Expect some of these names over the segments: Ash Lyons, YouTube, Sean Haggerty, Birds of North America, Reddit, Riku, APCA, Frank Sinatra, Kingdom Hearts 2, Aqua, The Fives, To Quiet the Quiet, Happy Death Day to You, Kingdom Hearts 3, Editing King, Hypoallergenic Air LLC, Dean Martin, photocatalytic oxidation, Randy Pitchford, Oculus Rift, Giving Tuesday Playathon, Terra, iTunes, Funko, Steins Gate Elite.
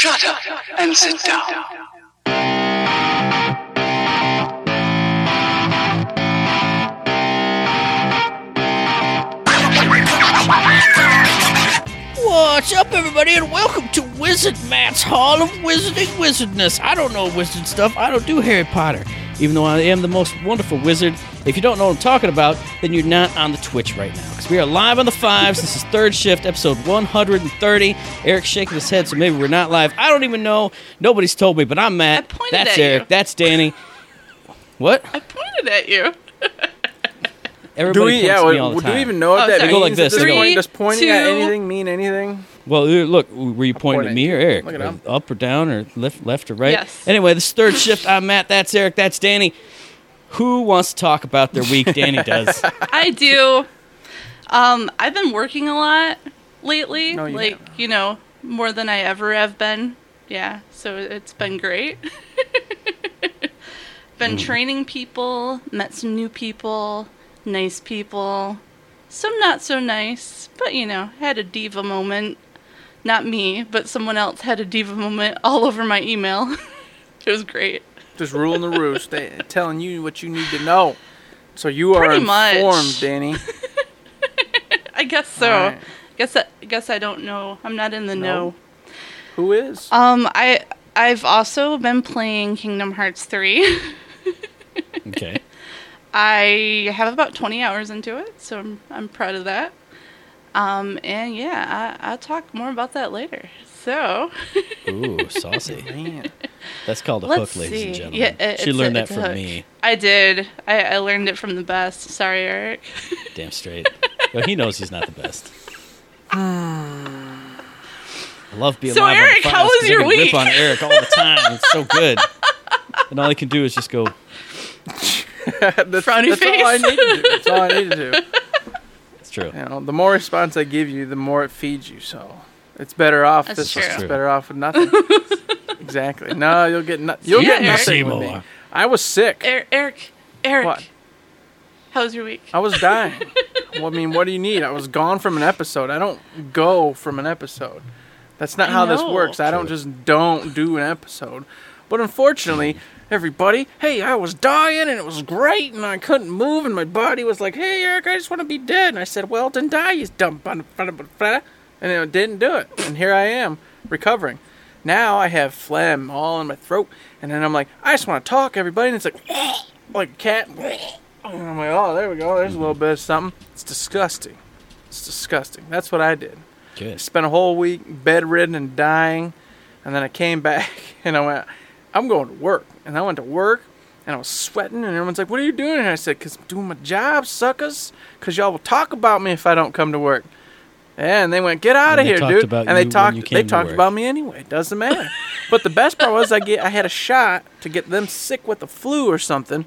Shut up and sit down. What's up, everybody, and welcome to Wizard Matt's Hall of Wizarding Wizardness. I don't know wizard stuff. I don't do Harry Potter, even though I am the most wonderful wizard. If you don't know what I'm talking about, then you're not on the Twitch right now, because we are live on The Fives. This is Third Shift, episode 130. Eric's shaking his head, so maybe we're not live. I don't even know. Nobody's told me, but I'm Matt. That's Eric. You. That's Danny. What? I pointed at you. Everybody points at me all the time. Do we even know if that means? They go like this. Does pointing at anything mean anything? Well, look, were you pointing at me or Eric? Look at him. Up or down or left or right? Yes. Anyway, this is Third Shift. I'm Matt. That's Eric. That's Danny. Who wants to talk about their week? Danny does. I do. I've been working a lot lately. No, you know, more than I ever have been. Yeah, so it's been great. Been training people, met some new people, nice people, some not so nice, but, you know, had a diva moment. Not me, but someone else had a diva moment all over my email. It was great. Just ruling the roost. They're telling you what you need to know. So you are informed, Danny. I guess so. Right. I guess I don't know. I'm not in the know. Who is? I've also been playing Kingdom Hearts 3. Okay. I have about 20 hours into it, so I'm proud of that. And yeah, I'll talk more about that later. So. Ooh, saucy. Man. That's called a hook, ladies and gentlemen. Yeah, she learned that from me. I did. I learned it from the best. Sorry, Eric. Damn straight. Well, he knows he's not the best. I love being live on The Fives. So, Eric, how was your week? I rip on Eric all the time. It's so good. And all I can do is just go. That's all I need to do. That's all I need to do. It's true. You know, the more response I give you, the more it feeds you, so. It's better off. It's better off with nothing. Exactly. No, you'll get nothing with me. I was sick. Eric. What? How was your week? I was dying. Well, I mean, what do you need? I was gone from an episode. I don't go from an episode. That's not how this works. I don't just don't do an episode. But unfortunately, everybody, hey, I was dying and it was great and I couldn't move and my body was like, hey, Eric, I just want to be dead. And I said, well, then die, you dumb. And it didn't do it. And here I am, recovering. Now I have phlegm all in my throat. And then I'm like, I just want to talk, everybody. And it's like a cat. And I'm like, oh, there we go. There's a little bit of something. It's disgusting. It's disgusting. That's what I did. Good. I spent a whole week bedridden and dying. And then I came back and I went, I'm going to work. And I went to work and I was sweating. And everyone's like, what are you doing? And I said, because I'm doing my job, suckers. Because y'all will talk about me if I don't come to work. And they went, get out of here, dude. And they talked about me anyway. It doesn't matter. But the best part was I had a shot to get them sick with the flu or something,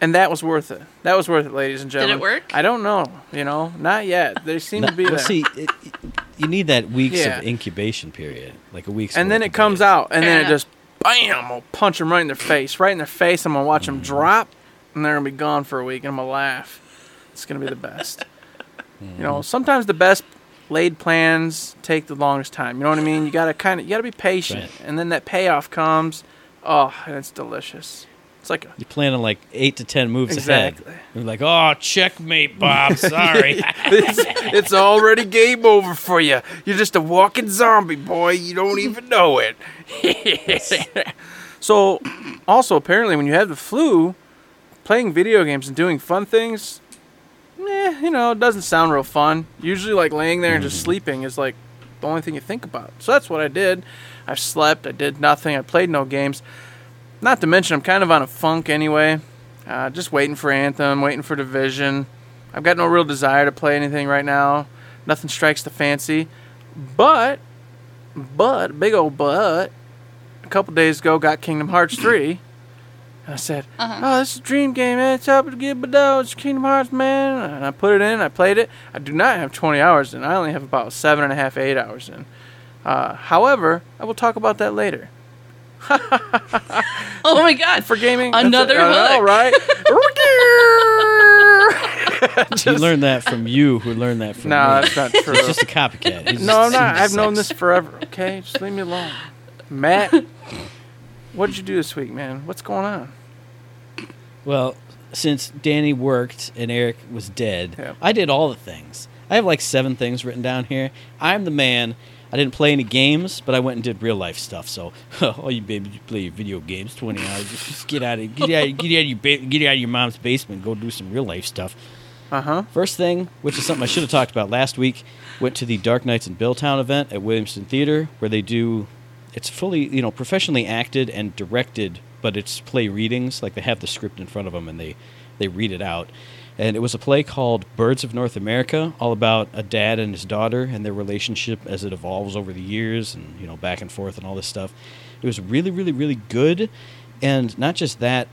and that was worth it. That was worth it, ladies and gentlemen. Did it work? I don't know. You know, not yet. They seem to be there. See, you need that weeks of incubation period, like a week's. And then it comes out, and then it just, bam, I'll punch them right in their face. Right in their face, I'm going to watch them drop, and they're going to be gone for a week, and I'm going to laugh. It's going to be the best. You know, sometimes the best laid plans take the longest time. You know what I mean? You gotta be patient, right. And then that payoff comes. Oh, and it's delicious. It's like you're planning like 8 to 10 moves ahead. You're like, oh, checkmate, Bob. Sorry, it's already game over for you. You're just a walking zombie, boy. You don't even know it. So, also apparently, when you have the flu, playing video games and doing fun things. You know, it doesn't sound real fun. Usually, like, laying there and just sleeping is, like, the only thing you think about. So that's what I did. I slept. I did nothing. I played no games. Not to mention, I'm kind of on a funk anyway. Just waiting for Anthem, waiting for Division. I've got no real desire to play anything right now. Nothing strikes the fancy. But, big old but, a couple days ago, got Kingdom Hearts 3. I said, oh, this is a dream game, man. It's up to get below. It's Kingdom Hearts, man. And I put it in. I played it. I do not have 20 hours in. I only have about 7.5, 8 hours in. However, I will talk about that later. Oh, my God. For gaming. Another hook. All right. He learned that from you who learned that from me. No, that's not true. He's just a copycat. I'm not. I've known this forever, okay? Just leave me alone. Matt, what did you do this week, man? What's going on? Well, since Danny worked and Eric was dead, yeah. I did all the things. I have like 7 things written down here. I'm the man. I didn't play any games, but I went and did real life stuff. So, oh, you baby, you play video games 20 hours. Just get out of your mom's basement. Go do some real life stuff. First thing, which is something I should have talked about last week, went to the Dark Knights in Billtown event at Williamson Theater, where they do. It's fully, professionally acted and directed, but it's play readings. Like they have the script in front of them and they read it out. And it was a play called Birds of North America, all about a dad and his daughter and their relationship as it evolves over the years and, back and forth and all this stuff. It was really, really, really good. And not just that,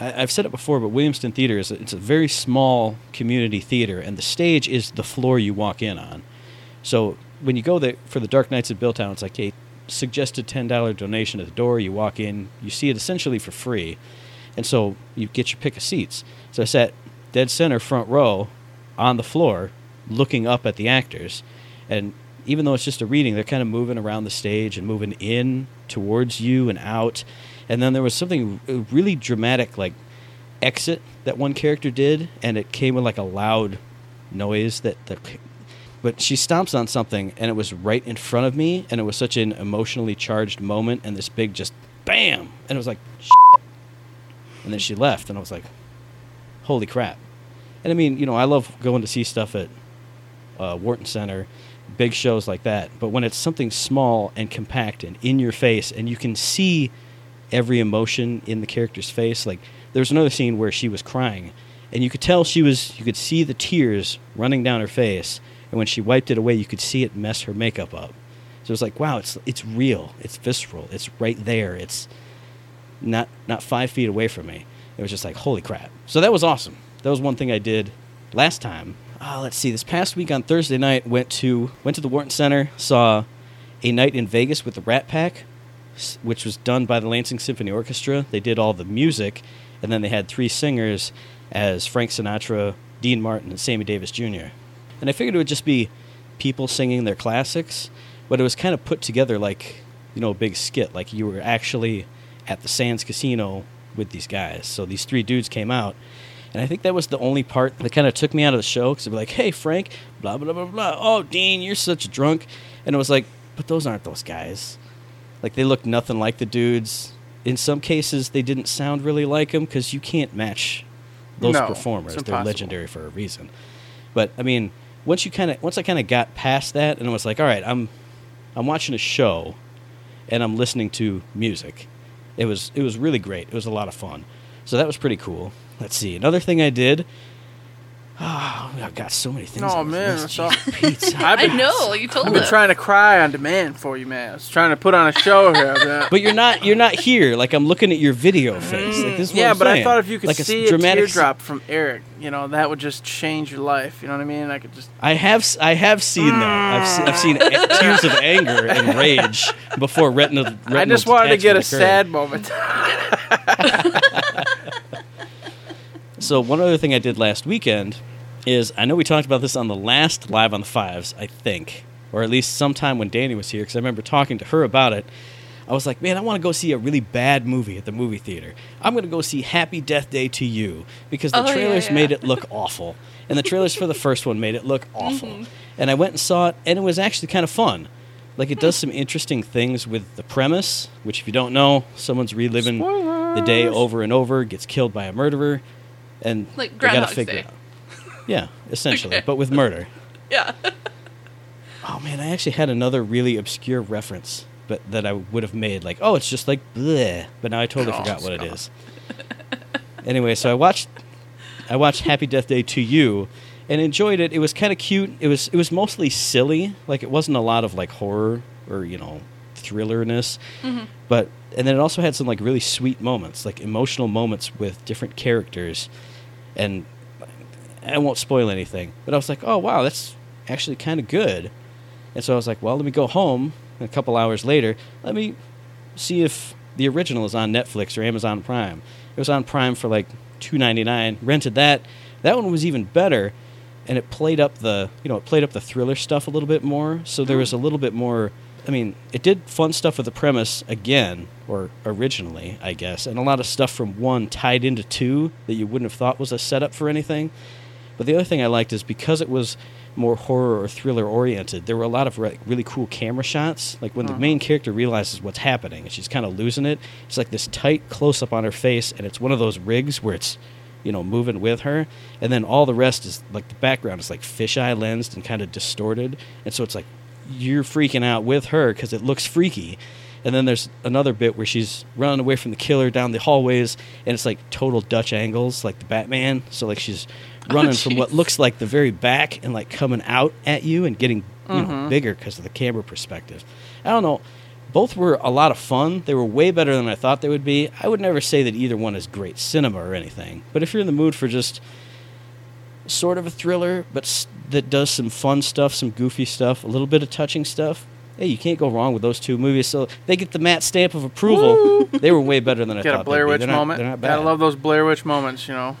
I've said it before, but Williamson Theater, it's a very small community theater, and the stage is the floor you walk in on. So when you go there for the Dark Knights at Billtown, it's like a suggested $10 donation at the door. You walk in, you see it essentially for free. And so you get your pick of seats. So I sat dead center front row on the floor looking up at the actors, and even though it's just a reading, they're kind of moving around the stage and moving in towards you and out. And then there was something really dramatic, like exit that one character did, and it came with like a loud noise but she stomps on something, and it was right in front of me, and it was such an emotionally charged moment, and this big just bam, and it was like shit. And then she left, and I was like, holy crap. And I mean, I love going to see stuff at Wharton Center, big shows like that. But when it's something small and compact and in your face, and you can see every emotion in the character's face, like there's another scene where she was crying, and you could see the tears running down her face. And when she wiped it away, you could see it mess her makeup up. So it's like, wow, it's real. It's visceral. It's right there. It's not 5 feet away from me. It was just like, holy crap. So that was awesome. That was one thing I did last time. Let's see. This past week on Thursday night, went to the Wharton Center, saw A Night in Vegas with the Rat Pack, which was done by the Lansing Symphony Orchestra. They did all the music, and then they had 3 singers as Frank Sinatra, Dean Martin, and Sammy Davis Jr. And I figured it would just be people singing their classics, but it was kind of put together like, a big skit. Like you were actually at the Sands Casino with these guys. So these 3 dudes came out, and I think that was the only part that kind of took me out of the show, because they'd be like, hey Frank, blah blah blah blah, oh Dean, you're such a drunk. And it was like, but those aren't those guys. Like they looked nothing like the dudes. In some cases they didn't sound really like them, because you can't match those performers. They're legendary for a reason. But I mean, once I kind of got past that, and I was like, all right, I'm watching a show and I'm listening to music. It was really great. It was a lot of fun. So that was pretty cool. Let's see. Another thing I did. Oh, I've got so many things. Oh, man. Pizza. I know. You told me. I've been trying to cry on demand for you, man. I was trying to put on a show here. But you're not here. Like, I'm looking at your video face. Like, this is what I'm saying. I thought if you could see a teardrop from Eric, that would just change your life. You know what I mean? I could just. I have seen that. I've seen tears of anger and rage before retinal. I just wanted to get a sad moment. So one other thing I did last weekend is, I know we talked about this on the last Live on the Fives, I think, or at least sometime when Danny was here, because I remember talking to her about it. I was like, man, I want to go see a really bad movie at the movie theater. I'm going to go see Happy Death Day to You, because the trailers made it look awful, and the trailers for the first one made it look awful. Mm-hmm. And I went and saw it, and it was actually kind of fun. Like, it does some interesting things with the premise, which if you don't know, someone's reliving the day over and over, gets killed by a murderer, and like Groundhog's Day. It out. Yeah, essentially, okay. But with murder. Yeah. Oh, man, I actually had another really obscure reference but that I would have made. Like, oh, it's just like bleh. But now I totally forgot what it is. Anyway, so I watched Happy Death Day to You and enjoyed it. It was kind of cute. It was mostly silly. Like, it wasn't a lot of, like, horror or, thrillerness. Mm-hmm. But, and then it also had some, like, really sweet moments, like emotional moments with different characters. And I won't spoil anything, but I was like, oh, wow, that's actually kind of good. And so I was like, well, let me go home, and a couple hours later, let me see if the original is on Netflix or Amazon Prime. It was on Prime for like $2.99, rented that. That one was even better, and it played up the thriller stuff a little bit more, so there was a little bit more I mean, it did fun stuff with the premise again, or originally, I guess, and a lot of stuff from 1 tied into 2 that you wouldn't have thought was a setup for anything. But the other thing I liked is because it was more horror or thriller-oriented, there were a lot of really cool camera shots. Like when the main character realizes what's happening and she's kind of losing it, it's like this tight close-up on her face, and it's one of those rigs where it's, you know, moving with her, and then all the rest is, like, the background is, like, fisheye lensed and kind of distorted, and so it's like you're freaking out with her because it looks freaky. And then there's another bit where she's running away from the killer down the hallways, and it's like total Dutch angles, like the Batman. So, like, she's running from what looks like the very back and, like, coming out at you and getting, you know, bigger because of the camera perspective. I don't know. Both were a lot of fun. They were way better than I thought they would be. I would never say that either one is great cinema or anything. But if you're in the mood for just sort of a thriller, but that does some fun stuff, some goofy stuff, a little bit of touching stuff, hey, you can't go wrong with those two movies. So they get the Matt stamp of approval. They were way better than I thought. Got a Blair Witch moment. They're not bad. I love those Blair Witch moments, you know.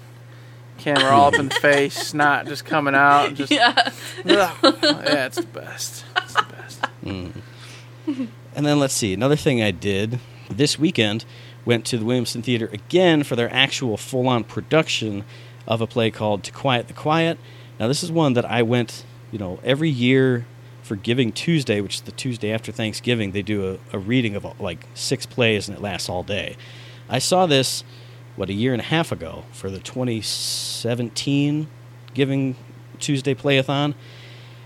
Camera all up in the face, snot just coming out. Just, yeah. Yeah, it's the best. It's the best. Mm. And then let's see. Another thing I did this weekend, went to the Williamson Theater again for their actual full-on production of a play called To Quiet the Quiet. Now, this is one that I went, you know, every year for Giving Tuesday, which is the Tuesday after Thanksgiving. They do a reading of, like, 6 plays, and it lasts all day. I saw this, a year and a half ago for the 2017 Giving Tuesday Playathon,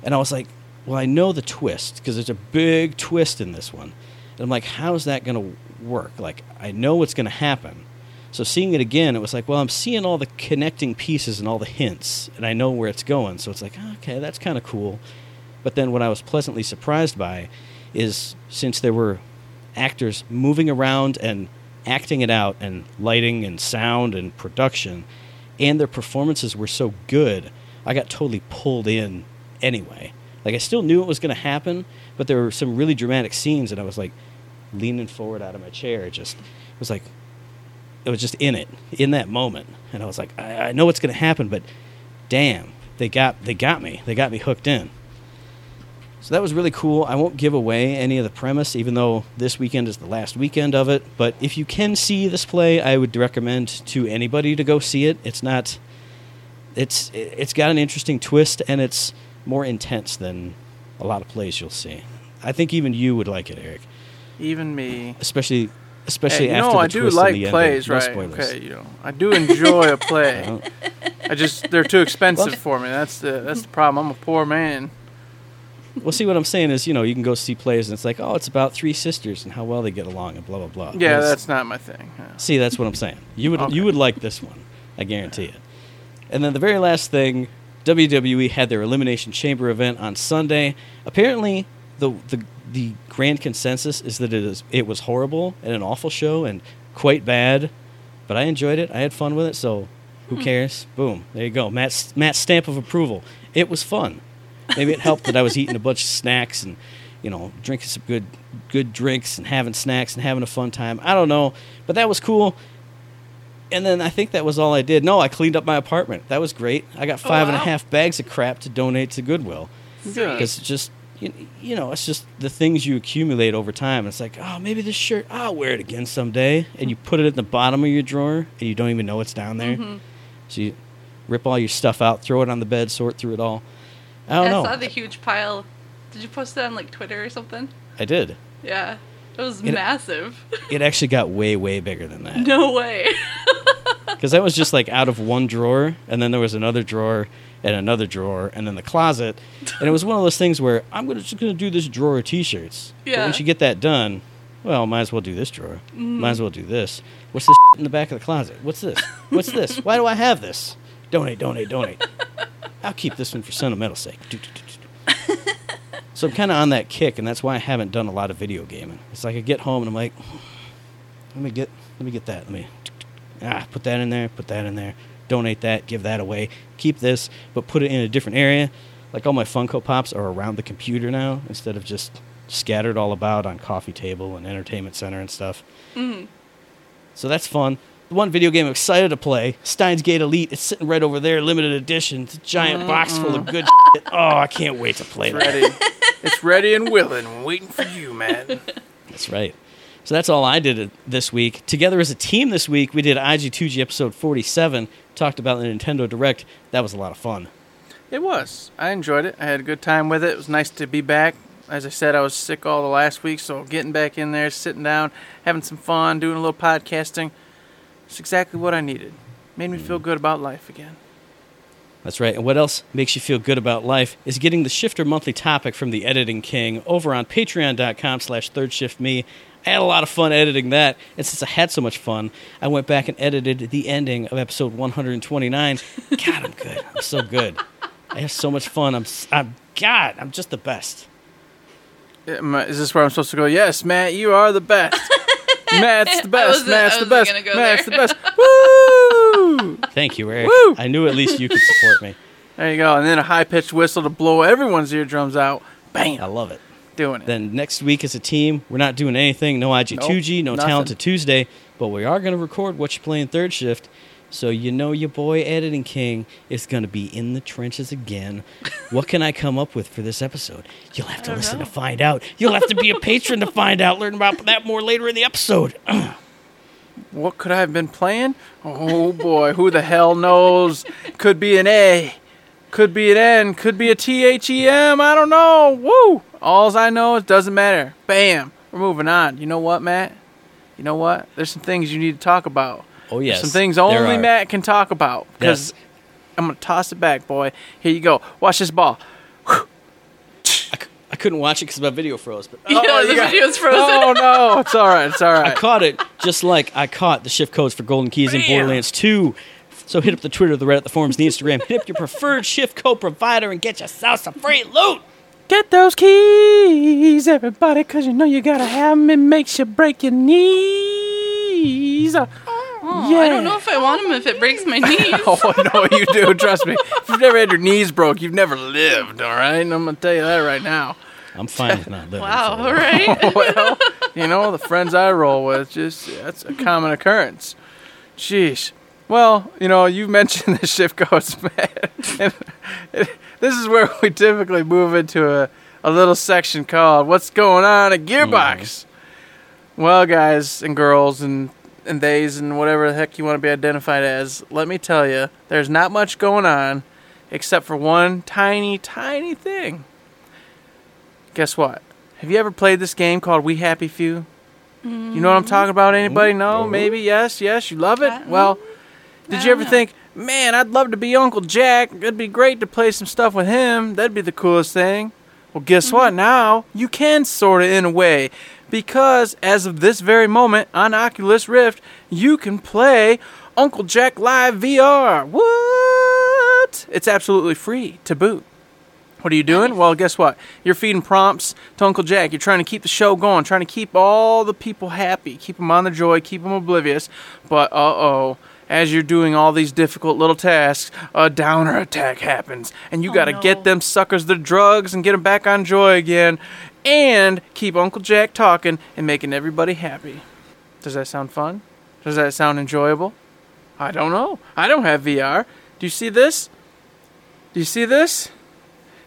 and I was like, well, I know the twist, because there's a big twist in this one. And I'm like, how is that going to work? Like, I know what's going to happen. So seeing it again, it was like, well, I'm seeing all the connecting pieces and all the hints, and I know where it's going. So it's like, okay, that's kind of cool. But then what I was pleasantly surprised by is, since there were actors moving around and acting it out, and lighting and sound and production, and their performances were so good, I got totally pulled in anyway. Like, I still knew it was going to happen, but there were some really dramatic scenes, and I was, like, leaning forward out of my chair. It was just in that moment. And I was like, I know what's going to happen, but damn, they got me. They got me hooked in. So that was really cool. I won't give away any of the premise, even though this weekend is the last weekend of it. But if you can see this play, I would recommend to anybody to go see it. It's got an interesting twist, and it's more intense than a lot of plays you'll see. I think even you would like it, Eric. Even me. Especially after the twist. No, I do like plays, right? Okay, you know, I do enjoy a play. I just, they're too expensive for me. That's the problem. I'm a poor man. Well, see, what I'm saying is, you know, you can go see plays, and it's like, oh, it's about 3 sisters and how well they get along and blah, blah, blah. Yeah, that's not my thing. Yeah. See, that's what I'm saying. You would like this one. I guarantee it. And then the very last thing, WWE had their Elimination Chamber event on Sunday. Apparently, the grand consensus is that it was horrible and an awful show and quite bad, but I enjoyed it. I had fun with it, so who cares? Boom. There you go. Matt's stamp of approval. It was fun. Maybe it helped that I was eating a bunch of snacks and, you know, drinking some good drinks and having snacks and having a fun time. I don't know, but that was cool. And then I think that was all I did. No, I cleaned up my apartment. That was great. I got 5.5 bags of crap to donate to Goodwill. Because it's just, you know, it's just the things you accumulate over time. It's like, oh, maybe this shirt, I'll wear it again someday. And you put it at the bottom of your drawer, and you don't even know it's down there. Mm-hmm. So you rip all your stuff out, throw it on the bed, sort through it all. I saw the huge pile. Did you post that on, like, Twitter or something? I did. Yeah. It was massive. It actually got way, way bigger than that. No way. Because that was just, like, out of one drawer, and then there was another drawer, and another drawer, and then the closet. And it was one of those things where I'm just going to do this drawer of T-shirts. Yeah. But once you get that done, well, might as well do this drawer. Mm. Might as well do this. What's this in the back of the closet? What's this? What's this? Why do I have this? Donate. I'll keep this one for sentimental sake. So I'm kind of on that kick, and that's why I haven't done a lot of video gaming. It's like I get home, and I'm like, let me get that. Let me put that in there, donate that, give that away, keep this, but put it in a different area. Like all my Funko Pops are around the computer now instead of just scattered all about on coffee table and entertainment center and stuff. Mm-hmm. So that's fun. The one video game I'm excited to play, Steins Gate Elite, it's sitting right over there, limited edition. It's a giant box full of good shit. Oh, I can't wait to play that. It's ready and willing, waiting for you, man. That's right. So that's all I did this week. Together as a team this week, we did IG2G episode 47, talked about the Nintendo Direct. That was a lot of fun. It was. I enjoyed it. I had a good time with it. It was nice to be back. As I said, I was sick all the last week, so getting back in there, sitting down, having some fun, doing a little podcasting, it's exactly what I needed. Made me feel good about life again. That's right. And what else makes you feel good about life is getting the Shifter Monthly Topic from the Editing King over on patreon.com/ThirdShiftMe. I had a lot of fun editing that, and since I had so much fun, I went back and edited the ending of episode 129. God, I'm good. I'm so good. I have so much fun. God, I'm just the best. Is this where I'm supposed to go? Yes, Matt, you are the best. Matt's the best. Matt's the best. Matt's the best. Woo! Thank you, Eric. Woo! I knew at least you could support me. There you go. And then a high-pitched whistle to blow everyone's eardrums out. Bam! I love it. Doing it. Then next week as a team, we're not doing anything. No IG2G, no Talented Tuesday. But we are going to record what you play in Third Shift. So you know your boy Editing King is going to be in the trenches again. What can I come up with for this episode? You'll have to listen to find out. You'll have to be a patron to find out. Learn about that more later in the episode. What could I have been playing? Oh, boy. Who the hell knows? Could be an A. Could be an N. Could be a THEM. I don't know. Woo. All I know is it doesn't matter. Bam. We're moving on. You know what, Matt? You know what? There's some things you need to talk about. Oh, yes. Some things only Matt can talk about. Because yes. I'm going to toss it back, boy. Here you go. Watch this ball. I couldn't watch it because my video froze. But the video's frozen. Oh, no. It's all right. It's all right. I caught it just like I caught the shift codes for Golden Keys in Borderlands 2. So hit up the Twitter, the Reddit, the forums, the Instagram. Hit up your preferred shift code provider and get yourself some free loot. Get those keys, everybody, because you know you got to have them. It makes you break your knees. Oh, yeah. I don't know if I want them if it breaks my knees. Oh, no, you do. Trust me. If you've never had your knees broke, you've never lived, all right? And I'm going to tell you that right now. I'm fine with not living. Wow, all right. Well, you know, the friends I roll with, that's a common occurrence. Jeez. Well, you know, you mentioned the shift codes, man. And this is where we typically move into a little section called What's Going On at Gearbox? Well, guys and girls and theys and whatever the heck you want to be identified as, let me tell you, there's not much going on except for one tiny, tiny thing. Guess what? Have you ever played this game called We Happy Few? You know what I'm talking about, anybody? No? Maybe? Yes? You love it? Well, did you ever think, man, I'd love to be Uncle Jack. It'd be great to play some stuff with him. That'd be the coolest thing. Well, guess what? Now you can sort of in a way. Because as of this very moment on Oculus Rift, you can play Uncle Jack Live VR. What? It's absolutely free to boot. What are you doing? Well, guess what? You're feeding prompts to Uncle Jack. You're trying to keep the show going, trying to keep all the people happy, keep them on their joy, keep them oblivious. But uh-oh, as you're doing all these difficult little tasks, a downer attack happens. And you got to get them suckers their drugs and get them back on joy again. And keep Uncle Jack talking and making everybody happy. Does that sound fun? Does that sound enjoyable? I don't know. I don't have VR. Do you see this? Do you see this?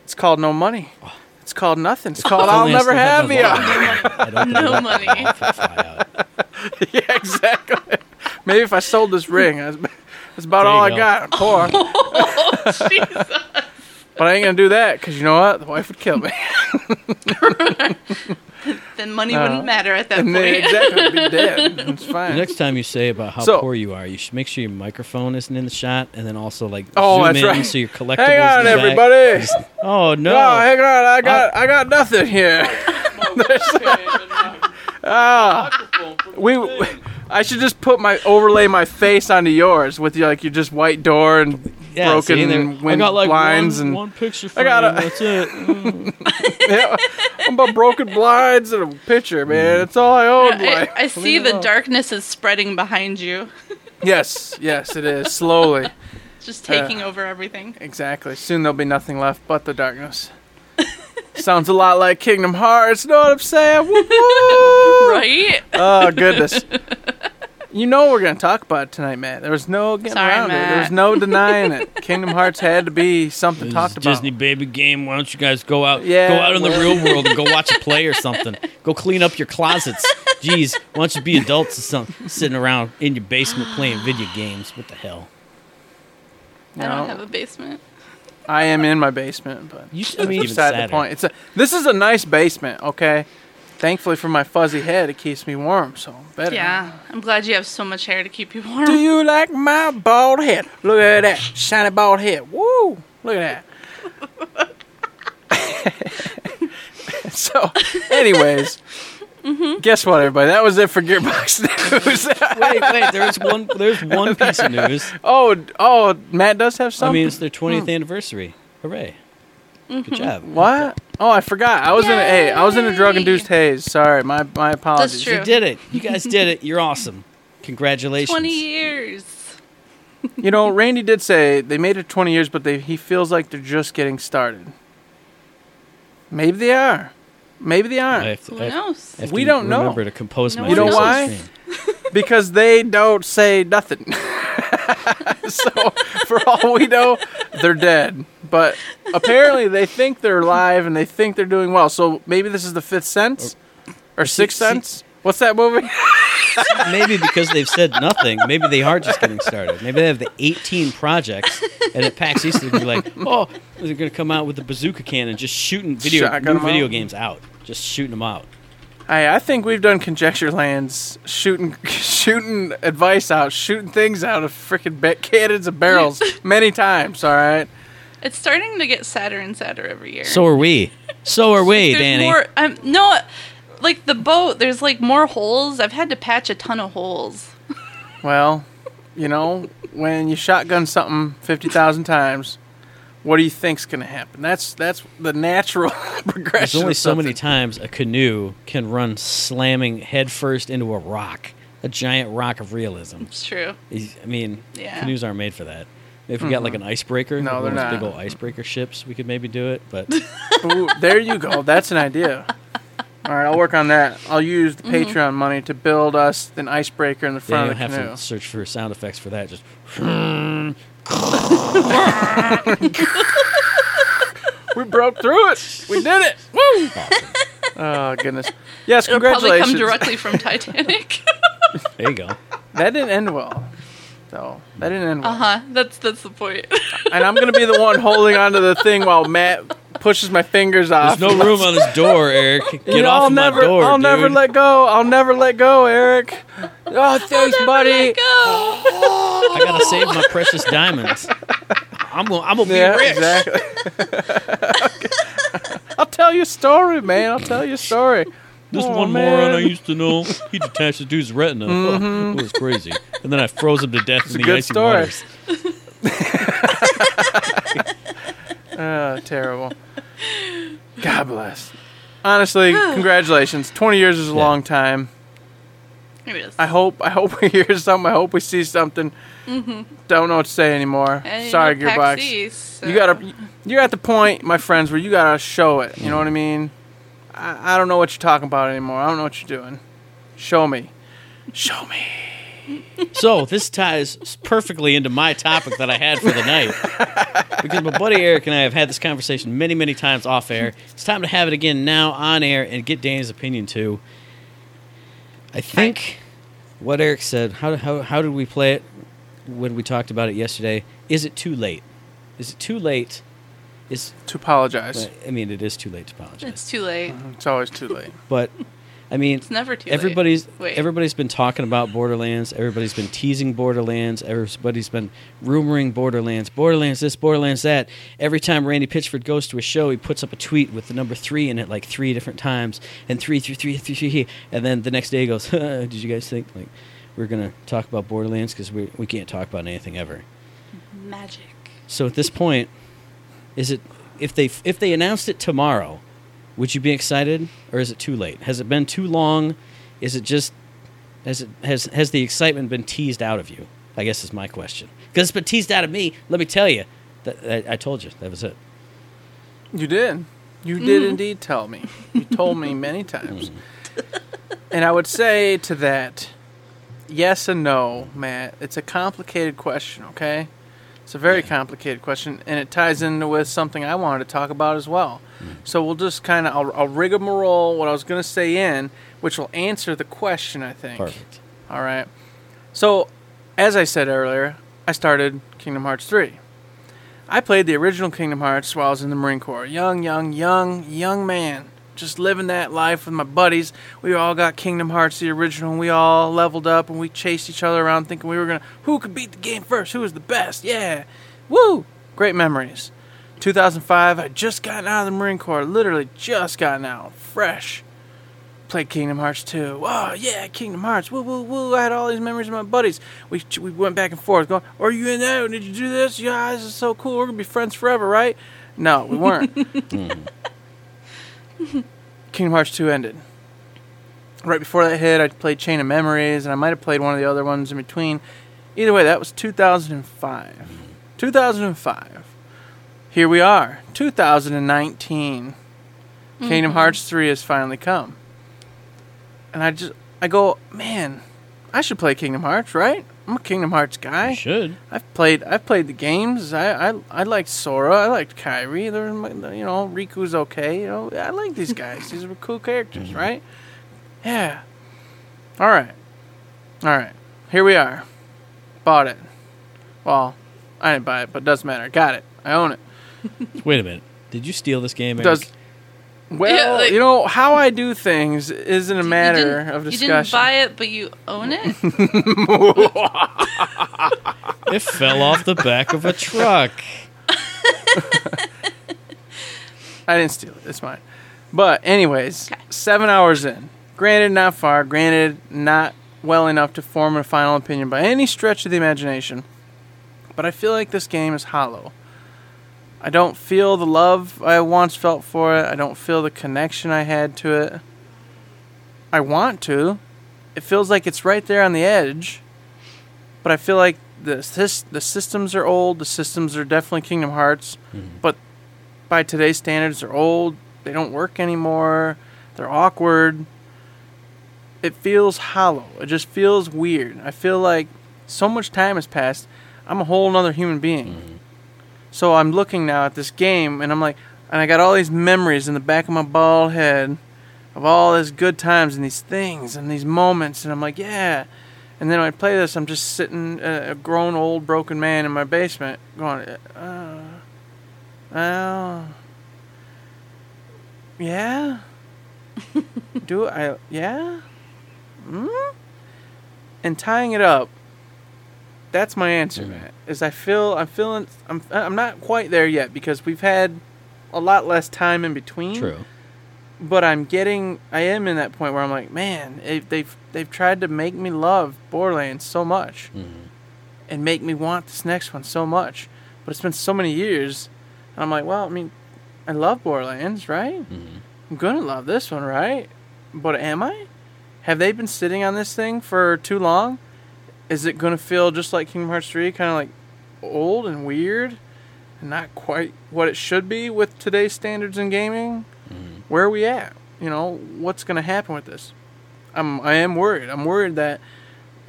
It's called no money. It's called nothing. It's called I'll never have VR. No money. Yeah, exactly. Maybe if I sold this ring, that's about all I got. I'm poor. Oh, Jesus. But I ain't going to do that because you know what? The wife would kill me. Then money wouldn't matter at that point. Exactly. I'd be dead. It's fine. The next time you say about how poor you are, you should make sure your microphone isn't in the shot and then also like zoom in so your collectibles. Hang on, everybody. Just, hang on. I got nothing here. I should just overlay my face onto yours with your just white door and broken wind blinds. One picture for that's it. Yeah, I'm about broken blinds and a picture, man. That's all I own. I see the darkness is spreading behind you. Yes, it is. Slowly. It's just taking over everything. Exactly. Soon there'll be nothing left but the darkness. Sounds a lot like Kingdom Hearts. Know what I'm saying? Right? Oh, goodness. You know what we're going to talk about tonight, Matt. There was no getting around it. There was no denying it. Kingdom Hearts had to be something talked about. Disney baby game. Why don't you guys go out in the real world and go watch a play or something? Go clean up your closets. Jeez, why don't you be adults or something? Sitting around in your basement playing video games. What the hell? I don't have a basement. I am in my basement, but you should be beside the point. This is a nice basement, okay? Thankfully for my fuzzy head, it keeps me warm, so better. Yeah, I'm glad you have so much hair to keep you warm. Do you like my bald head? Look at that shiny bald head. Woo! Look at that. So, anyways, guess what, everybody? That was it for Gearbox News. wait, there's one piece of news. Oh, Matt does have something. I mean, it's their 20th anniversary. Hooray! Good job. What? Oh, I forgot. I was in a drug-induced haze. Sorry, my apologies. That's true. You did it. You guys did it. You're awesome. Congratulations. 20 years. You know, Randy did say they made it 20 years, but he feels like they're just getting started. Maybe they are. Maybe they aren't. Who knows? We don't know. Remember to compose my. You know why? Because they don't say nothing. So, for all we know, they're dead. But apparently they think they're alive and they think they're doing well. So maybe this is the Fifth Sense or Sixth Sense. What's that movie? Maybe because they've said nothing. Maybe they are just getting started. Maybe they have the 18 projects, and at PAX East they'd be like, "Oh, they're going to come out with the bazooka cannon, just shooting video games out, just shooting them out." Hey, I think we've done Conjecture Lands, shooting advice out, shooting things out of freaking cannons and barrels many times. All right. It's starting to get sadder and sadder every year. So are we, Danny. More, no, like the boat, there's like more holes. I've had to patch a ton of holes. Well, you know, when you shotgun something 50,000 times, what do you think's going to happen? That's the natural progression. There's only so many times a canoe can run slamming headfirst into a rock, a giant rock of realism. It's true. I mean, Canoes aren't made for that. If we got like an icebreaker, they're not. Big old icebreaker ships, we could maybe do it. But ooh, there you go. That's an idea. All right, I'll work on that. I'll use the Patreon money to build us an icebreaker in the front of the canoe. You have to search for sound effects for that. Just we broke through it. We did it. Woo! Awesome. Oh goodness. Yes, it'll congratulations. Probably come directly from Titanic. There you go. That didn't end well. So that didn't end well. That's the point. And I'm gonna be the one holding onto the thing while Matt pushes my fingers off. There's no room on this door, Eric. Get off my door, I'll dude. Never let go. I'll never let go, Eric. Oh, thanks, buddy. Let go. I gotta save my precious diamonds. I'm gonna be rich. Exactly. Okay. I'll tell you a story, man. This one moron I used to know, he detached the dude's retina. It was crazy. And then I froze him to death in the icy waters. Oh, terrible. God bless. Honestly, congratulations. 20 years is a long time. It is. I hope we hear something. I hope we see something. Don't know what to say anymore. Sorry, Gearbox. You're at the point, my friends, where you gotta show it. You know what I mean? I don't know what you're talking about anymore. I don't know what you're doing. Show me. So this ties perfectly into my topic that I had for the night. Because my buddy Eric and I have had this conversation many, many times off air. It's time to have it again now on air and get Danny's opinion too. I think what Eric said, how did we play it when we talked about it yesterday? Is it too late? Is to apologize. I mean, it is too late to apologize. It's too late. It's always too late. But I mean, it's never too late. Everybody's been talking about Borderlands. Everybody's been teasing Borderlands. Everybody's been rumoring Borderlands. Borderlands this, Borderlands that. Every time Randy Pitchford goes to a show, he puts up a tweet with the number 3 in it like 3 different times, and 3. And then the next day he goes, "Did you guys think like we're gonna talk about Borderlands? Because we can't talk about anything ever." Magic. So at this point. Is it if they announced it tomorrow, would you be excited or is it too late? Has it been too long? Is it just has the excitement been teased out of you? I guess is my question. Because it's been teased out of me. Let me tell you, I told you that was it. You did. You did indeed tell me. You told me many times, and I would say to that, yes and no, Matt. It's a complicated question, okay? It's a very complicated question, and it ties in with something I wanted to talk about as well. So we'll just kind of, I'll rigmarole what I was going to say in, which will answer the question, I think. Perfect. All right. So, as I said earlier, I started Kingdom Hearts 3. I played the original Kingdom Hearts while I was in the Marine Corps. Young man. Just living that life with my buddies. We all got Kingdom Hearts, the original, and we all leveled up, and we chased each other around thinking we were going to, who could beat the game first? Who was the best? Yeah. Woo! Great memories. 2005, I'd just gotten out of the Marine Corps. Literally just gotten out. Fresh. Played Kingdom Hearts 2. Oh, yeah, Kingdom Hearts. Woo, woo, woo. I had all these memories of my buddies. We went back and forth going, are you in that? Did you do this? Yeah, this is so cool. We're going to be friends forever, right? No, we weren't. Kingdom Hearts 2 ended. Right before that hit, I played Chain of Memories, and I might have played one of the other ones in between. Either way, that was 2005. 2005. Here we are. 2019. Mm-hmm. Kingdom Hearts 3 has finally come. And I go, man, I should play Kingdom Hearts, right? I'm a Kingdom Hearts guy. You should. I've played the games. I liked Sora. I liked Kairi. There was, you know, Riku's okay. You know, I like these guys. These were cool characters, right? Yeah. All right. Here we are. Bought it. Well, I didn't buy it, but it doesn't matter. Got it. I own it. Wait a minute. Did you steal this game, Eric? Well, yeah, like, you know, how I do things isn't a matter of discussion. You didn't buy it, but you own it? It fell off the back of a truck. I didn't steal it. It's mine. But anyways, okay. 7 hours in. Granted, not far. Granted, not well enough to form a final opinion by any stretch of the imagination. But I feel like this game is hollow. I don't feel the love I once felt for it. I don't feel the connection I had to it. I want to. It feels like it's right there on the edge. But I feel like the systems are old. The systems are definitely Kingdom Hearts. Mm-hmm. But by today's standards, they're old. They don't work anymore. They're awkward. It feels hollow. It just feels weird. I feel like so much time has passed. I'm a whole nother human being. Mm-hmm. So I'm looking now at this game, and I'm like, and I got all these memories in the back of my bald head of all these good times and these things and these moments, and I'm like, yeah. And then when I play this, I'm just sitting, a grown, old, broken man in my basement going, yeah? Do I, yeah? Mm? And tying it up, that's my answer, Matt. Is I'm not quite there yet because we've had a lot less time in between. True. But I am in that point where I'm like, man, they've tried to make me love Borderlands so much, and make me want this next one so much. But it's been so many years, and I'm like, well, I mean, I love Borderlands, right? Mm-hmm. I'm gonna love this one, right? But am I? Have they been sitting on this thing for too long? Is it going to feel just like Kingdom Hearts 3, kind of like old and weird and not quite what it should be with today's standards in gaming? Mm-hmm. Where are we at? You know, what's going to happen with this? I am worried. I'm worried that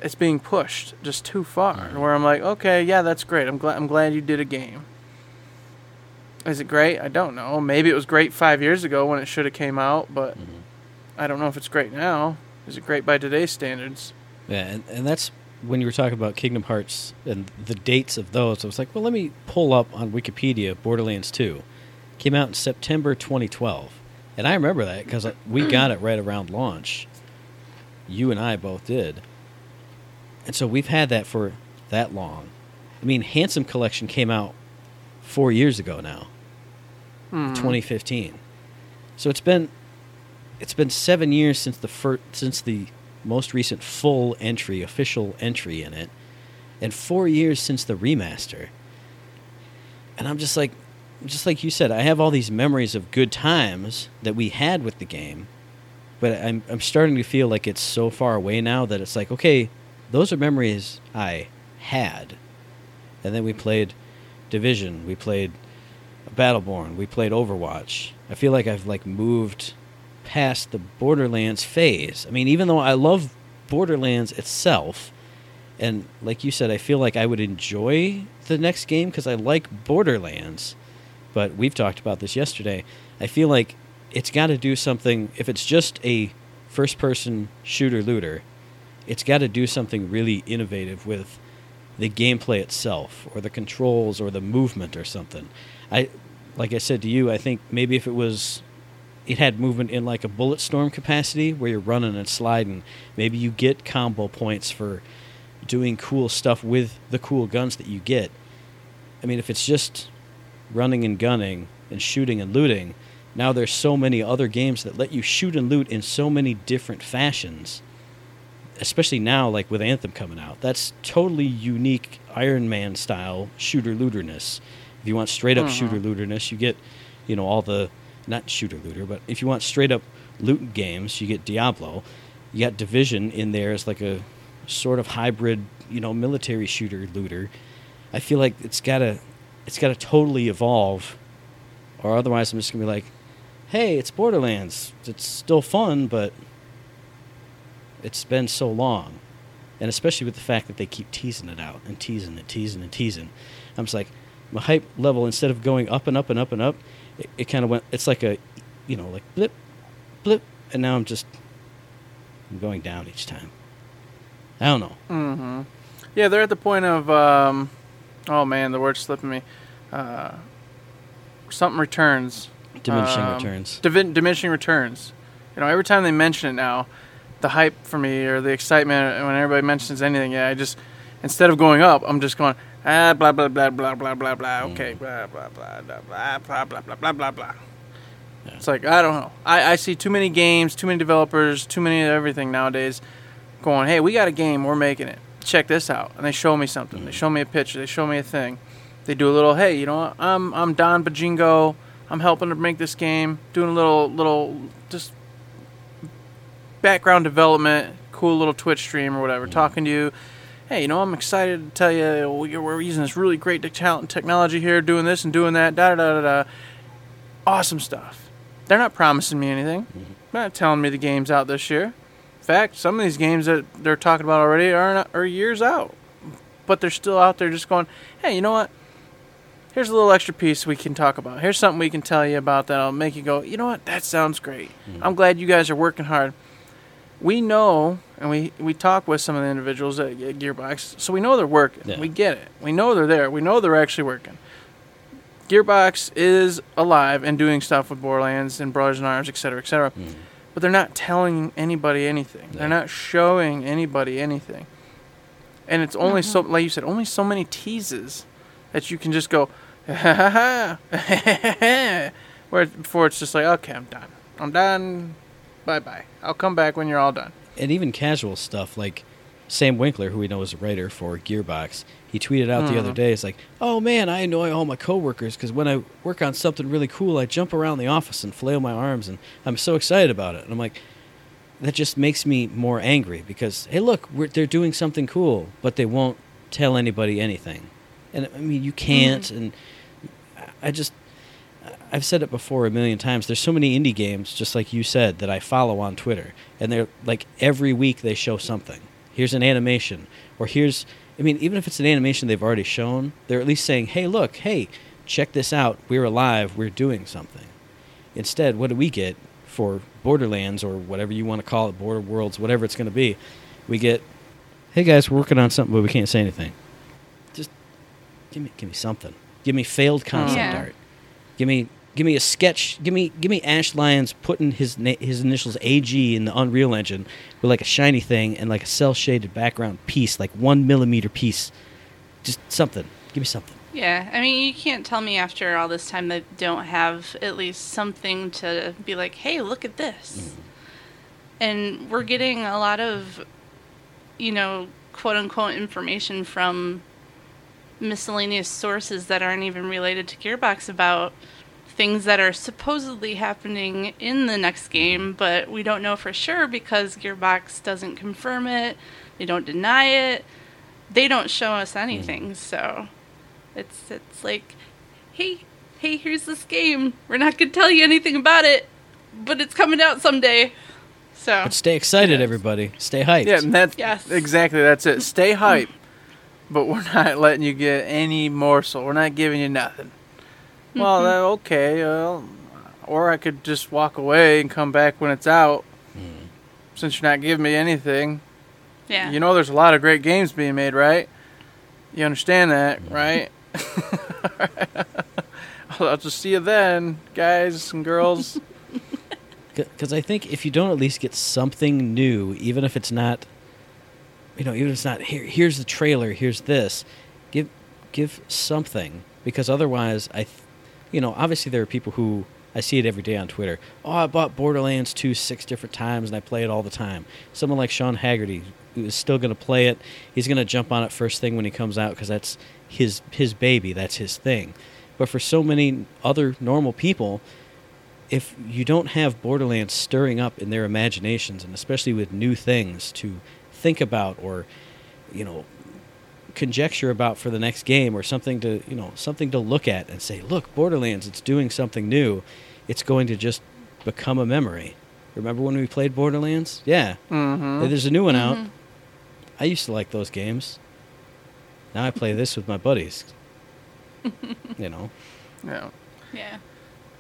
it's being pushed just too far. Mm-hmm. Where I'm like, okay, yeah, that's great. I'm glad you did a game. Is it great? I don't know. Maybe it was great 5 years ago when it should have came out, but I don't know if it's great now. Is it great by today's standards? Yeah, and that's... When you were talking about Kingdom Hearts and the dates of those, I was like, well, let me pull up on Wikipedia Borderlands 2. Came out in September 2012. And I remember that because we got it right around launch. You and I both did. And so we've had that for that long. I mean, Handsome Collection came out 4 years ago now, 2015. So it's been 7 years since the most recent official entry in it, and 4 years since the remaster. And I'm just like you said, I have all these memories of good times that we had with the game, but I'm starting to feel like it's so far away now that it's like, okay, those are memories I had. And then we played Division, we played Battleborn, we played Overwatch. I feel like I've moved past the Borderlands phase. I mean, even though I love Borderlands itself. And like you said, I feel like I would enjoy the next game because I like Borderlands. But we've talked about this yesterday. I feel like it's got to do something. If it's just a first-person shooter-looter, it's got to do something really innovative with the gameplay itself or the controls or the movement or something. Like I said to you, I think maybe if it had movement in like a bullet storm capacity where you're running and sliding, maybe you get combo points for doing cool stuff with the cool guns that you get. I mean, if it's just running and gunning and shooting and looting, now there's so many other games that let you shoot and loot in so many different fashions, especially now, like with Anthem coming out. That's totally unique Iron Man style shooter-looterness. If you want straight-up shooter-looterness, you get, all the, not shooter-looter, but if you want straight-up loot games, you get Diablo. You got Division in there as like a sort of hybrid, military shooter-looter. I feel like it's got to totally evolve, or otherwise I'm just going to be like, hey, it's Borderlands. It's still fun, but it's been so long. And especially with the fact that they keep teasing it out and teasing. I'm just like, my hype level, instead of going up and up and up and up, it kind of went, it's like a, like blip, and now I'm going down each time. I don't know. Mm-hmm. Yeah, they're at the point of, oh man, the word's slipping me. Something returns. Diminishing returns. Diminishing returns. Every time they mention it now, the hype for me or the excitement when everybody mentions anything, I just, instead of going up, I'm just going, blah, blah, blah, blah, blah, blah, blah, okay, blah, blah, blah, blah, blah, blah, blah, blah, blah, blah, blah. It's like, I don't know. I see too many games, too many developers, too many of everything nowadays going, hey, we got a game, we're making it. Check this out. And they show me something. They show me a picture. They show me a thing. They do a little, hey, I'm Don Bajingo. I'm helping to make this game. Doing a little just background development, cool little Twitch stream or whatever, talking to you. Hey, I'm excited to tell you we're using this really great technology here, doing this and doing that, da-da-da-da-da. Awesome stuff. They're not promising me anything. They're not telling me the game's out this year. In fact, some of these games that they're talking about already are years out. But they're still out there just going, hey, you know what? Here's a little extra piece we can talk about. Here's something we can tell you about that'll make you go, you know what? That sounds great. I'm glad you guys are working hard. We know, and we talk with some of the individuals at Gearbox, so we know they're working. Yeah. We get it. We know they're there. We know they're actually working. Gearbox is alive and doing stuff with Borderlands and Brothers in Arms, et cetera, et cetera. But they're not telling anybody anything. Yeah. They're not showing anybody anything. And it's only so, like you said, only so many teases that you can just go, ha, ha, ha, where before it's just like, okay, I'm done. Bye-bye. I'll come back when you're all done. And even casual stuff, like Sam Winkler, who we know is a writer for Gearbox, he tweeted out the other day, it's like, oh man, I annoy all my coworkers because when I work on something really cool, I jump around the office and flail my arms, and I'm so excited about it. And I'm like, that just makes me more angry because, hey, look, they're doing something cool, but they won't tell anybody anything. And, I mean, you can't, and I just... I've said it before a million times. There's so many indie games, just like you said, that I follow on Twitter. And they're like every week they show something. Here's an animation. Or here's, I mean, even if it's an animation they've already shown, they're at least saying, hey, look, hey, check this out. We're alive. We're doing something. Instead, what do we get for Borderlands or whatever you want to call it, Border Worlds, whatever it's going to be? We get, hey, guys, we're working on something, but we can't say anything. Just give me something. Give me failed concept art. Give me a sketch. Give me Ash Lyons putting his initials AG in the Unreal Engine with like a shiny thing and like a cell shaded background piece, like 1 millimeter piece. Just something. Give me something. Yeah, I mean, you can't tell me after all this time that don't have at least something to be like, hey, look at this. And we're getting a lot of, quote unquote information from miscellaneous sources that aren't even related to Gearbox about things that are supposedly happening in the next game, but we don't know for sure because Gearbox doesn't confirm it, they don't deny it, they don't show us anything. So it's like, hey, here's this game, we're not gonna tell you anything about it, but it's coming out someday. So, but stay excited, everybody. Stay hyped. Yeah, and that's exactly, that's it. Stay hyped, but we're not letting you get any morsel. We're not giving you nothing. Mm-hmm. Well, then, okay. Or I could just walk away and come back when it's out. Mm. Since you're not giving me anything. Yeah. You know there's a lot of great games being made, right? You understand that, right? I'll just see you then, guys and girls. Because I think if you don't at least get something new, even if it's not, you know, even if it's not here, here's the trailer, here's this, give something. Because otherwise, you know, obviously there are people who, I see it every day on Twitter. Oh, I bought Borderlands 2 6 different times, and I play it all the time. Someone like Sean Haggerty is still going to play it. He's going to jump on it first thing when he comes out because that's his baby. That's his thing. But for so many other normal people, if you don't have Borderlands stirring up in their imaginations, and especially with new things to think about or, you know, conjecture about for the next game or something to, you know, something to look at and say, look, Borderlands, it's doing something new. It's going to just become a memory. Remember when we played Borderlands? Yeah. Mm-hmm. There's a new one out. I used to like those games. Now I play this with my buddies. You know? Yeah. Yeah.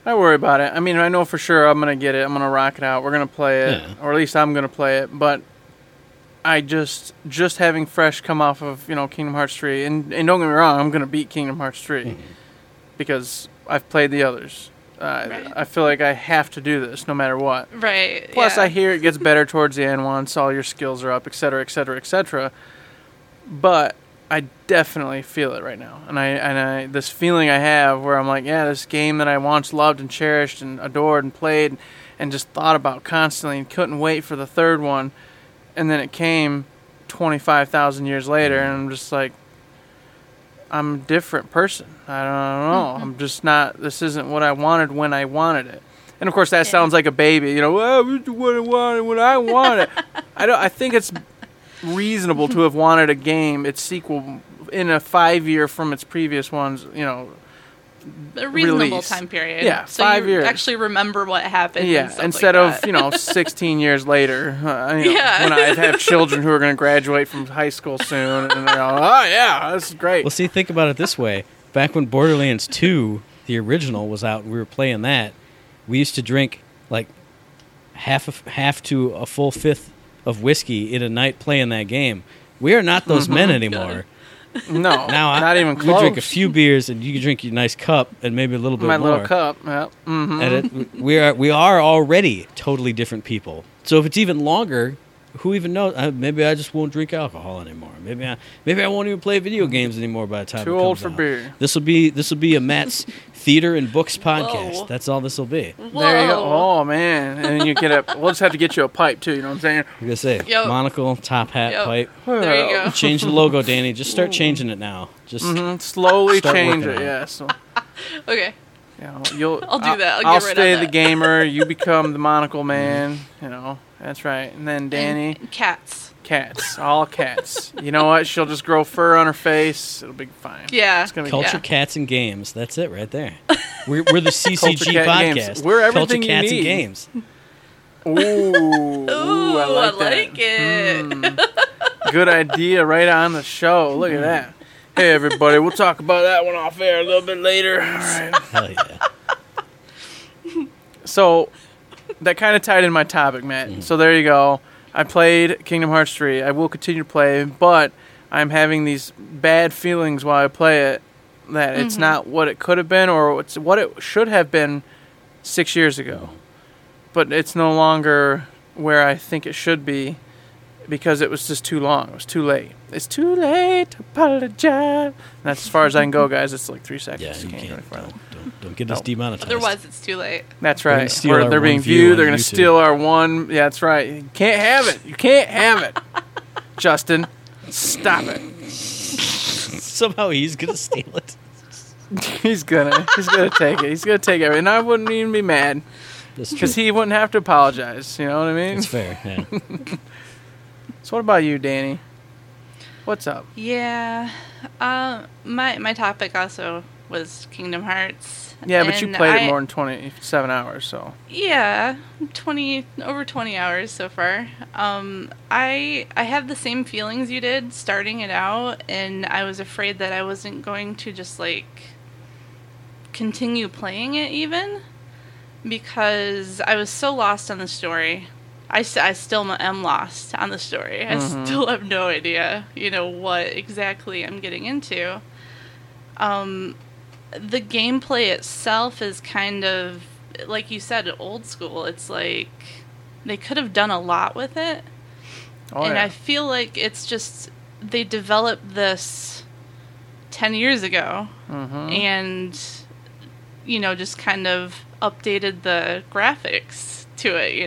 I worry about it. I mean, I know for sure I'm going to get it. I'm going to rock it out. We're going to play it. Yeah. Or at least I'm going to play it. But I just having fresh come off of, you know, Kingdom Hearts 3. And don't get me wrong, I'm going to beat Kingdom Hearts 3. Mm-hmm. Because I've played the others. Right. I feel like I have to do this no matter what. Right. Plus, I hear it gets better towards the end once all your skills are up, et cetera, et cetera, et cetera. But I definitely feel it right now. And I this feeling I have where I'm like, yeah, this game that I once loved and cherished and adored and played and just thought about constantly and couldn't wait for the third one. And then it came 25,000 years later, and I'm just like, I'm a different person. I don't know. Mm-hmm. I'm just not, this isn't what I wanted when I wanted it. And, of course, that sounds like a baby. You know, well, what I wanted when I wanted it. I think it's reasonable to have wanted a game, its sequel, in a 5 year from its previous ones, you know, a reasonable release. Time period. Yeah, so 5 years. Actually remember what happened. Yeah, instead of, you know, 16 years later, when I have children who are going to graduate from high school soon, and they're all, oh, yeah, this is great. Well, see, think about it this way. Back when Borderlands 2, the original, was out and we were playing that, we used to drink, like, half to a full fifth of whiskey in a night playing that game. We are not those men anymore. No, now not even close. You drink a few beers, and you can drink your nice cup, and maybe a little bit more. My little cup, yeah. Mm-hmm. And we are already totally different people. So if it's even longer, who even knows? Maybe I just won't drink alcohol anymore. Maybe I won't even play video games anymore by the time Too it comes old for out. Beer. This will be a Matt's Theater and Books podcast. Whoa. That's all this will be. Whoa. There you go. Oh man, and then you get up. We'll just have to get you a pipe too. You know what I'm saying? You're gonna say monocle, top hat, pipe. There you go. Change the logo, Danny. Just start changing it now. Just slowly change it. Yeah. So. Okay. Yeah, I'll do that. I'll get stay on that. The gamer. You become the monocle man. You know. That's right. And then Danny. And cats. All cats. You know what? She'll just grow fur on her face. It'll be fine. Yeah. It's gonna Culture, cats, and games. That's it right there. We're the CCG podcast. We're everything Culture, you cats, need. And games. Ooh, I like it. Good idea right on the show. Look at that. Hey, everybody. We'll talk about that one off air a little bit later. All right. Hell yeah. So... that kind of tied in my topic, Matt. Mm-hmm. So there you go. I played Kingdom Hearts 3. I will continue to play, but I'm having these bad feelings while I play it that it's not what it could have been or it's what it should have been 6 years ago. But it's no longer where I think it should be because it was just too long. It was too late. It's too late to apologize. And that's as far as I can go, guys. It's like 3 seconds. Yeah, you can't go any farther. Don't get us demonetized. Otherwise, it's too late. That's right. They're being viewed. They're going to steal our one. Yeah, that's right. You can't have it. You can't have it. Justin, stop it. Somehow he's going to steal it. He's going to take it. He's going to take it. And I wouldn't even be mad because he wouldn't have to apologize. You know what I mean? That's fair. Yeah. So what about you, Danny? What's up? Yeah. My topic also was Kingdom Hearts. Yeah, but you played it more than 27 hours, so. Yeah, over 20 hours so far. I had the same feelings you did starting it out, and I was afraid that I wasn't going to just, like, continue playing it even, because I was so lost on the story. I still am lost on the story. Mm-hmm. I still have no idea, what exactly I'm getting into. The gameplay itself is kind of, like you said, old school. It's like they could have done a lot with it. Oh, and yeah. I feel like it's just they developed this 10 years ago and, just kind of updated the graphics to it,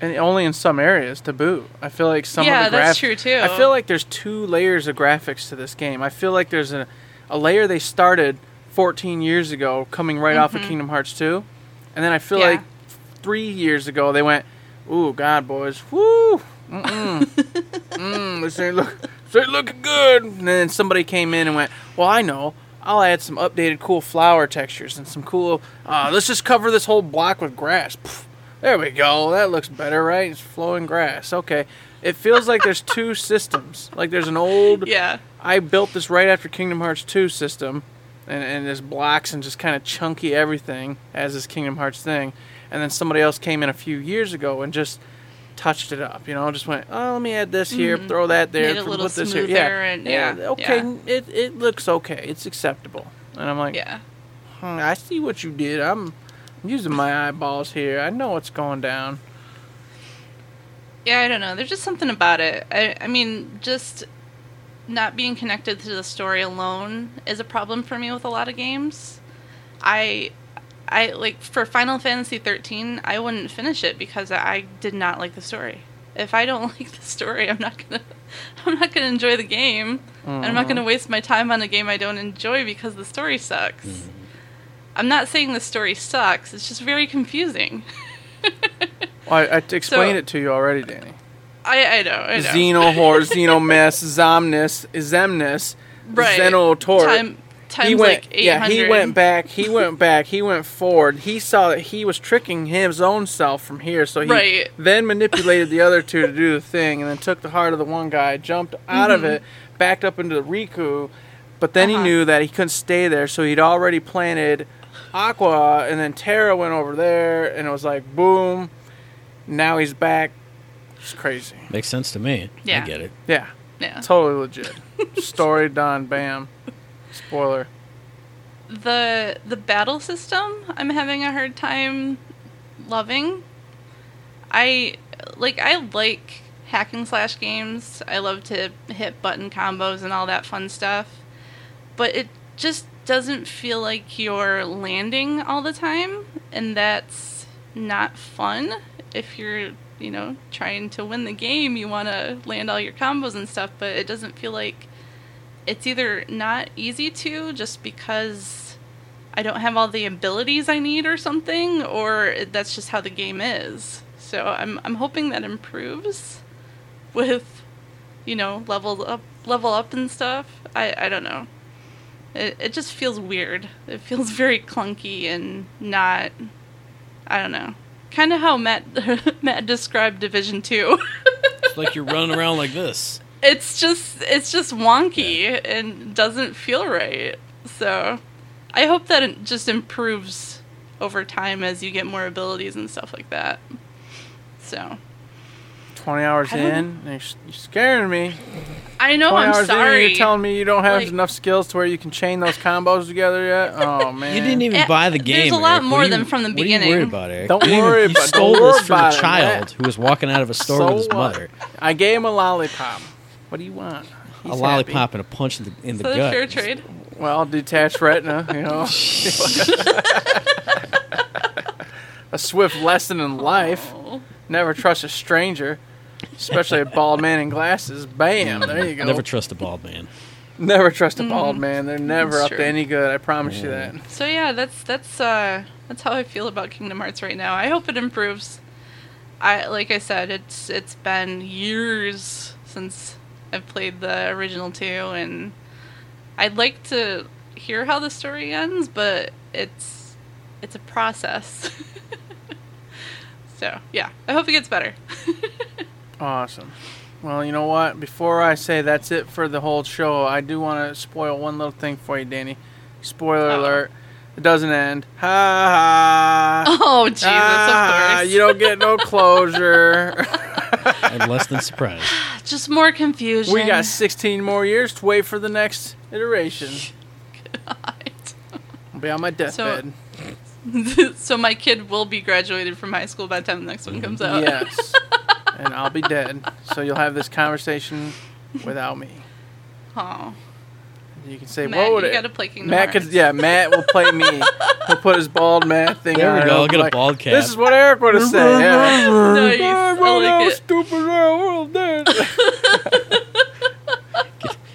And only in some areas to boot. I feel like some of the graphics. Yeah, that's true too. I feel like there's two layers of graphics to this game. I feel like there's a layer they started 14 years ago coming right off of Kingdom Hearts 2. And then I feel like 3 years ago they went, ooh, God, boys, woo, this ain't looking good. And then somebody came in and went, well, I know, I'll add some updated cool flower textures and some cool, let's just cover this whole block with grass. Pfft, there we go, that looks better, right? It's flowing grass, okay. It feels like there's two systems. Like there's an old, I built this right after Kingdom Hearts 2 system. And there's blocks and just kind of chunky everything as this Kingdom Hearts thing. And then somebody else came in a few years ago and just touched it up, just went, oh, let me add this here, throw that there, put this here. It looks okay. It's acceptable. And I'm like, I see what you did. I'm using my eyeballs here. I know what's going down. Yeah, I don't know. There's just something about it. I mean, just not being connected to the story alone is a problem for me with a lot of games. I like, for Final Fantasy 13, I wouldn't finish it because I did not like the story. If I don't like the story, I'm not gonna enjoy the game. And I'm not gonna waste my time on a game I don't enjoy because the story sucks. I'm not saying the story sucks. It's just very confusing. Well, I explained it to you already, Danny. I know. Zeno Horse, Zeno Mess, Zemnis, right. Zeno Tor. He went, like 800. Yeah, he went back, he went forward. He saw that he was tricking his own self from here, so he then manipulated the other two to do the thing, and then took the heart of the one guy, jumped out of it, backed up into the Riku, but then he knew that he couldn't stay there, so he'd already planted Aqua, and then Terra went over there, and it was like, boom, now he's back. It's crazy. Makes sense to me. Yeah. I get it. Yeah. Totally legit. Story done. Bam. Spoiler. The battle system, I'm having a hard time loving. I like hack and slash games. I love to hit button combos and all that fun stuff. But it just doesn't feel like you're landing all the time. And that's not fun if you're trying to win the game. You want to land all your combos and stuff, but it doesn't feel like it's either not easy to, just because I don't have all the abilities I need or something, or that's just how the game is. So I'm hoping that improves with, level up and stuff. I don't know. It just feels weird. It feels very clunky and not, I don't know. Kind of how Matt described Division 2. It's like you're running around like this. It's just wonky and doesn't feel right. So I hope that it just improves over time as you get more abilities and stuff like that. So 20 hours in, you're scaring me. I know, I'm sorry. In, you're telling me you don't have enough skills to where you can chain those combos together yet? Oh, man. You didn't even buy the game, There's a lot Eric. More than from the beginning. What are you worried about, Eric? Don't worry about it. You stole this from a child who was walking out of a store with his mother. I gave him a lollipop. What do you want? He's a lollipop happy. And a punch in the gut. Is that a fair trade? Well, detached retina, A swift lesson in life. Oh. Never trust a stranger. Especially a bald man in glasses. Bam, there you go. Never trust a bald man. They're never that's up true. To any good. I promise you that. So yeah, that's how I feel about Kingdom Hearts right now. I hope it improves. Like I said, it's been years since I've played the original 2, and I'd like to hear how the story ends, but it's a process. So, yeah, I hope it gets better. Awesome. Well, you know what? Before I say that's it for the whole show, I do want to spoil one little thing for you, Danny. Spoiler alert. It doesn't end. Ha ha. Oh, Jesus, of course. You don't get no closure. I'm less than surprised. Just more confusion. We got 16 more years to wait for the next iteration. God. I'll be on my deathbed. So my kid will be graduated from high school by the time the next one comes out. Yes. And I'll be dead. So you'll have this conversation without me. Oh. You can say, Matt, what would you gotta play Kingdom Matt Hearts. Matt will play me. He'll put his bald Matt thing on. There we go, I'll get a bald cap. This is what Eric would have said. Yeah. No, you like it. Stupid world, dead.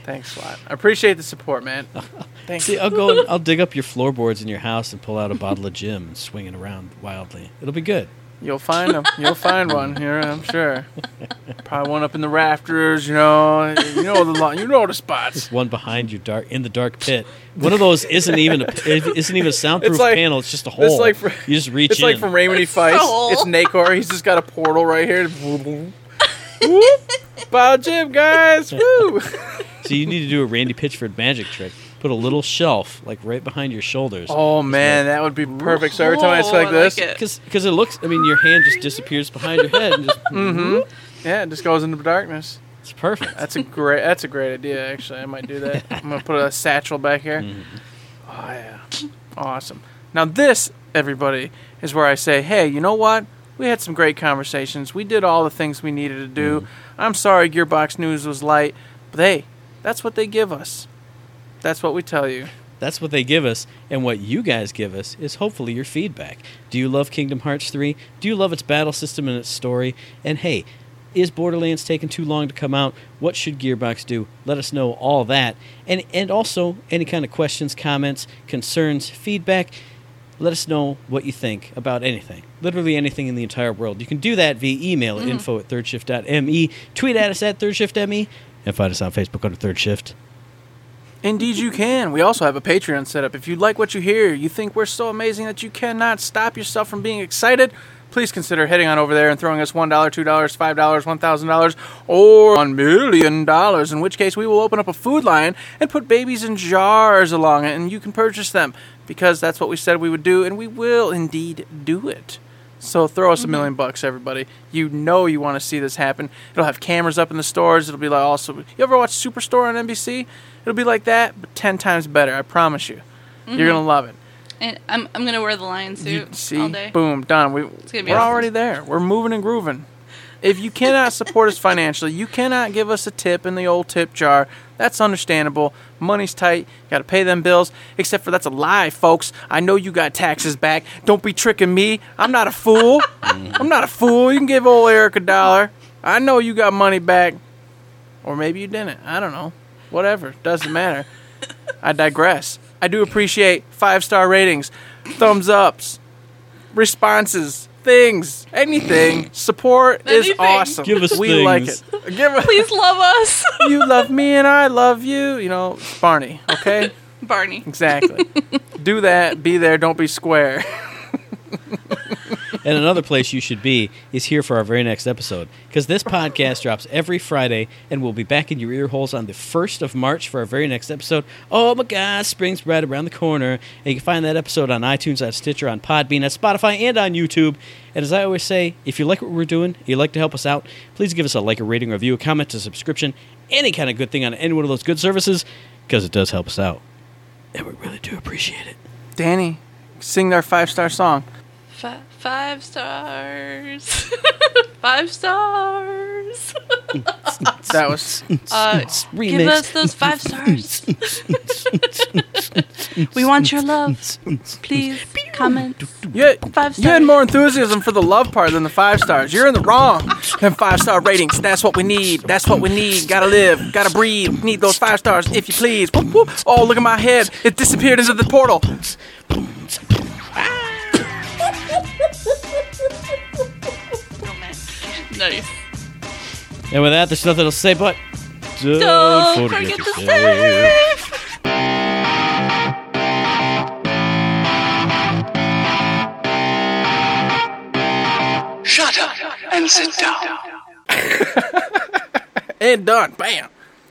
Thanks a lot. I appreciate the support, man. Thanks. See, I'll dig up your floorboards in your house and pull out a bottle of gin and swing it around wildly. It'll be good. You'll find them. You'll find one here, I'm sure. Probably one up in the rafters, you know. You know the spots. There's one behind you, in the dark pit. One of those isn't even a soundproof panel. It's just a hole. It's like you just reach in. It's like from Raymond E. Feist. It's Nacor. He's just got a portal right here. Wild Jim, guys. Woo. So you need to do a Randy Pitchford magic trick. Put a little shelf, right behind your shoulders. Oh, man, that would be perfect. So every time I say this. Because it looks, your hand just disappears behind your head. And just, yeah, it just goes into the darkness. It's perfect. That's a great idea, actually. I might do that. I'm going to put a satchel back here. Mm-hmm. Oh, yeah. Awesome. Now this, everybody, is where I say, hey, you know what? We had some great conversations. We did all the things we needed to do. I'm sorry Gearbox News was light. But, hey, that's what they give us. That's what we tell you. That's what they give us, and what you guys give us is hopefully your feedback. Do you love Kingdom Hearts 3? Do you love its battle system and its story? And hey, is Borderlands taking too long to come out? What should Gearbox do? Let us know all that. And also, any kind of questions, comments, concerns, feedback, let us know what you think about anything. Literally anything in the entire world. You can do that via email at info@thirdshift.me, tweet at us at thirdshiftme, and find us on Facebook under Third Shift. Indeed you can. We also have a Patreon set up. If you like what you hear, you think we're so amazing that you cannot stop yourself from being excited, please consider heading on over there and throwing us $1, $2, $5, $1,000, or $1,000,000, in which case we will open up a food line and put babies in jars along it, and you can purchase them, because that's what we said we would do, and we will indeed do it. So throw us $1 million bucks, everybody. You know you want to see this happen. It'll have cameras up in the stores. It'll be like also. You ever watch Superstore on NBC? It'll be like that, but 10 times better. I promise you. You're gonna love it. And I'm gonna wear the lion suit all day. Boom, done. We're already there. We're moving and grooving. If you cannot support us financially, you cannot give us a tip in the old tip jar. That's understandable. Money's tight. You got to pay them bills. Except for that's a lie, folks. I know you got taxes back. Don't be tricking me. I'm not a fool. You can give old Eric $1. I know you got money back. Or maybe you didn't. I don't know. Whatever. Doesn't matter. I digress. I do appreciate 5-star ratings, thumbs ups, responses. Things, anything, support anything. Is awesome. Give us we things. Like it. Please love us. You love me and I love you. You know, Barney. Okay, Barney. Exactly. Do that. Be there. Don't be square. And another place you should be is here for our very next episode, because this podcast drops every Friday, and we'll be back in your ear holes on the 1st of March for our very next episode. Oh, my God, spring's right around the corner. And you can find that episode on iTunes, on Stitcher, on Podbean, on Spotify, and on YouTube. And as I always say, if you like what we're doing, you like to help us out, please give us a like, a rating, a review, a comment, a subscription, any kind of good thing on any one of those good services, because it does help us out. And we really do appreciate it. Danny, sing our 5-star song. 5 stars. 5 stars. That was... remix. Give us those 5 stars. We want your love. Please comment. You had more enthusiasm for the love part than the 5 stars. You're in the wrong. And 5-star ratings. That's what we need. That's what we need. Gotta live. Gotta breathe. Need those 5 stars, if you please. Whoop, whoop. Oh, look at my head. It disappeared into the portal. Nice. And with that, there's nothing else to say but don't forget to save. and sit down. And done. Bam.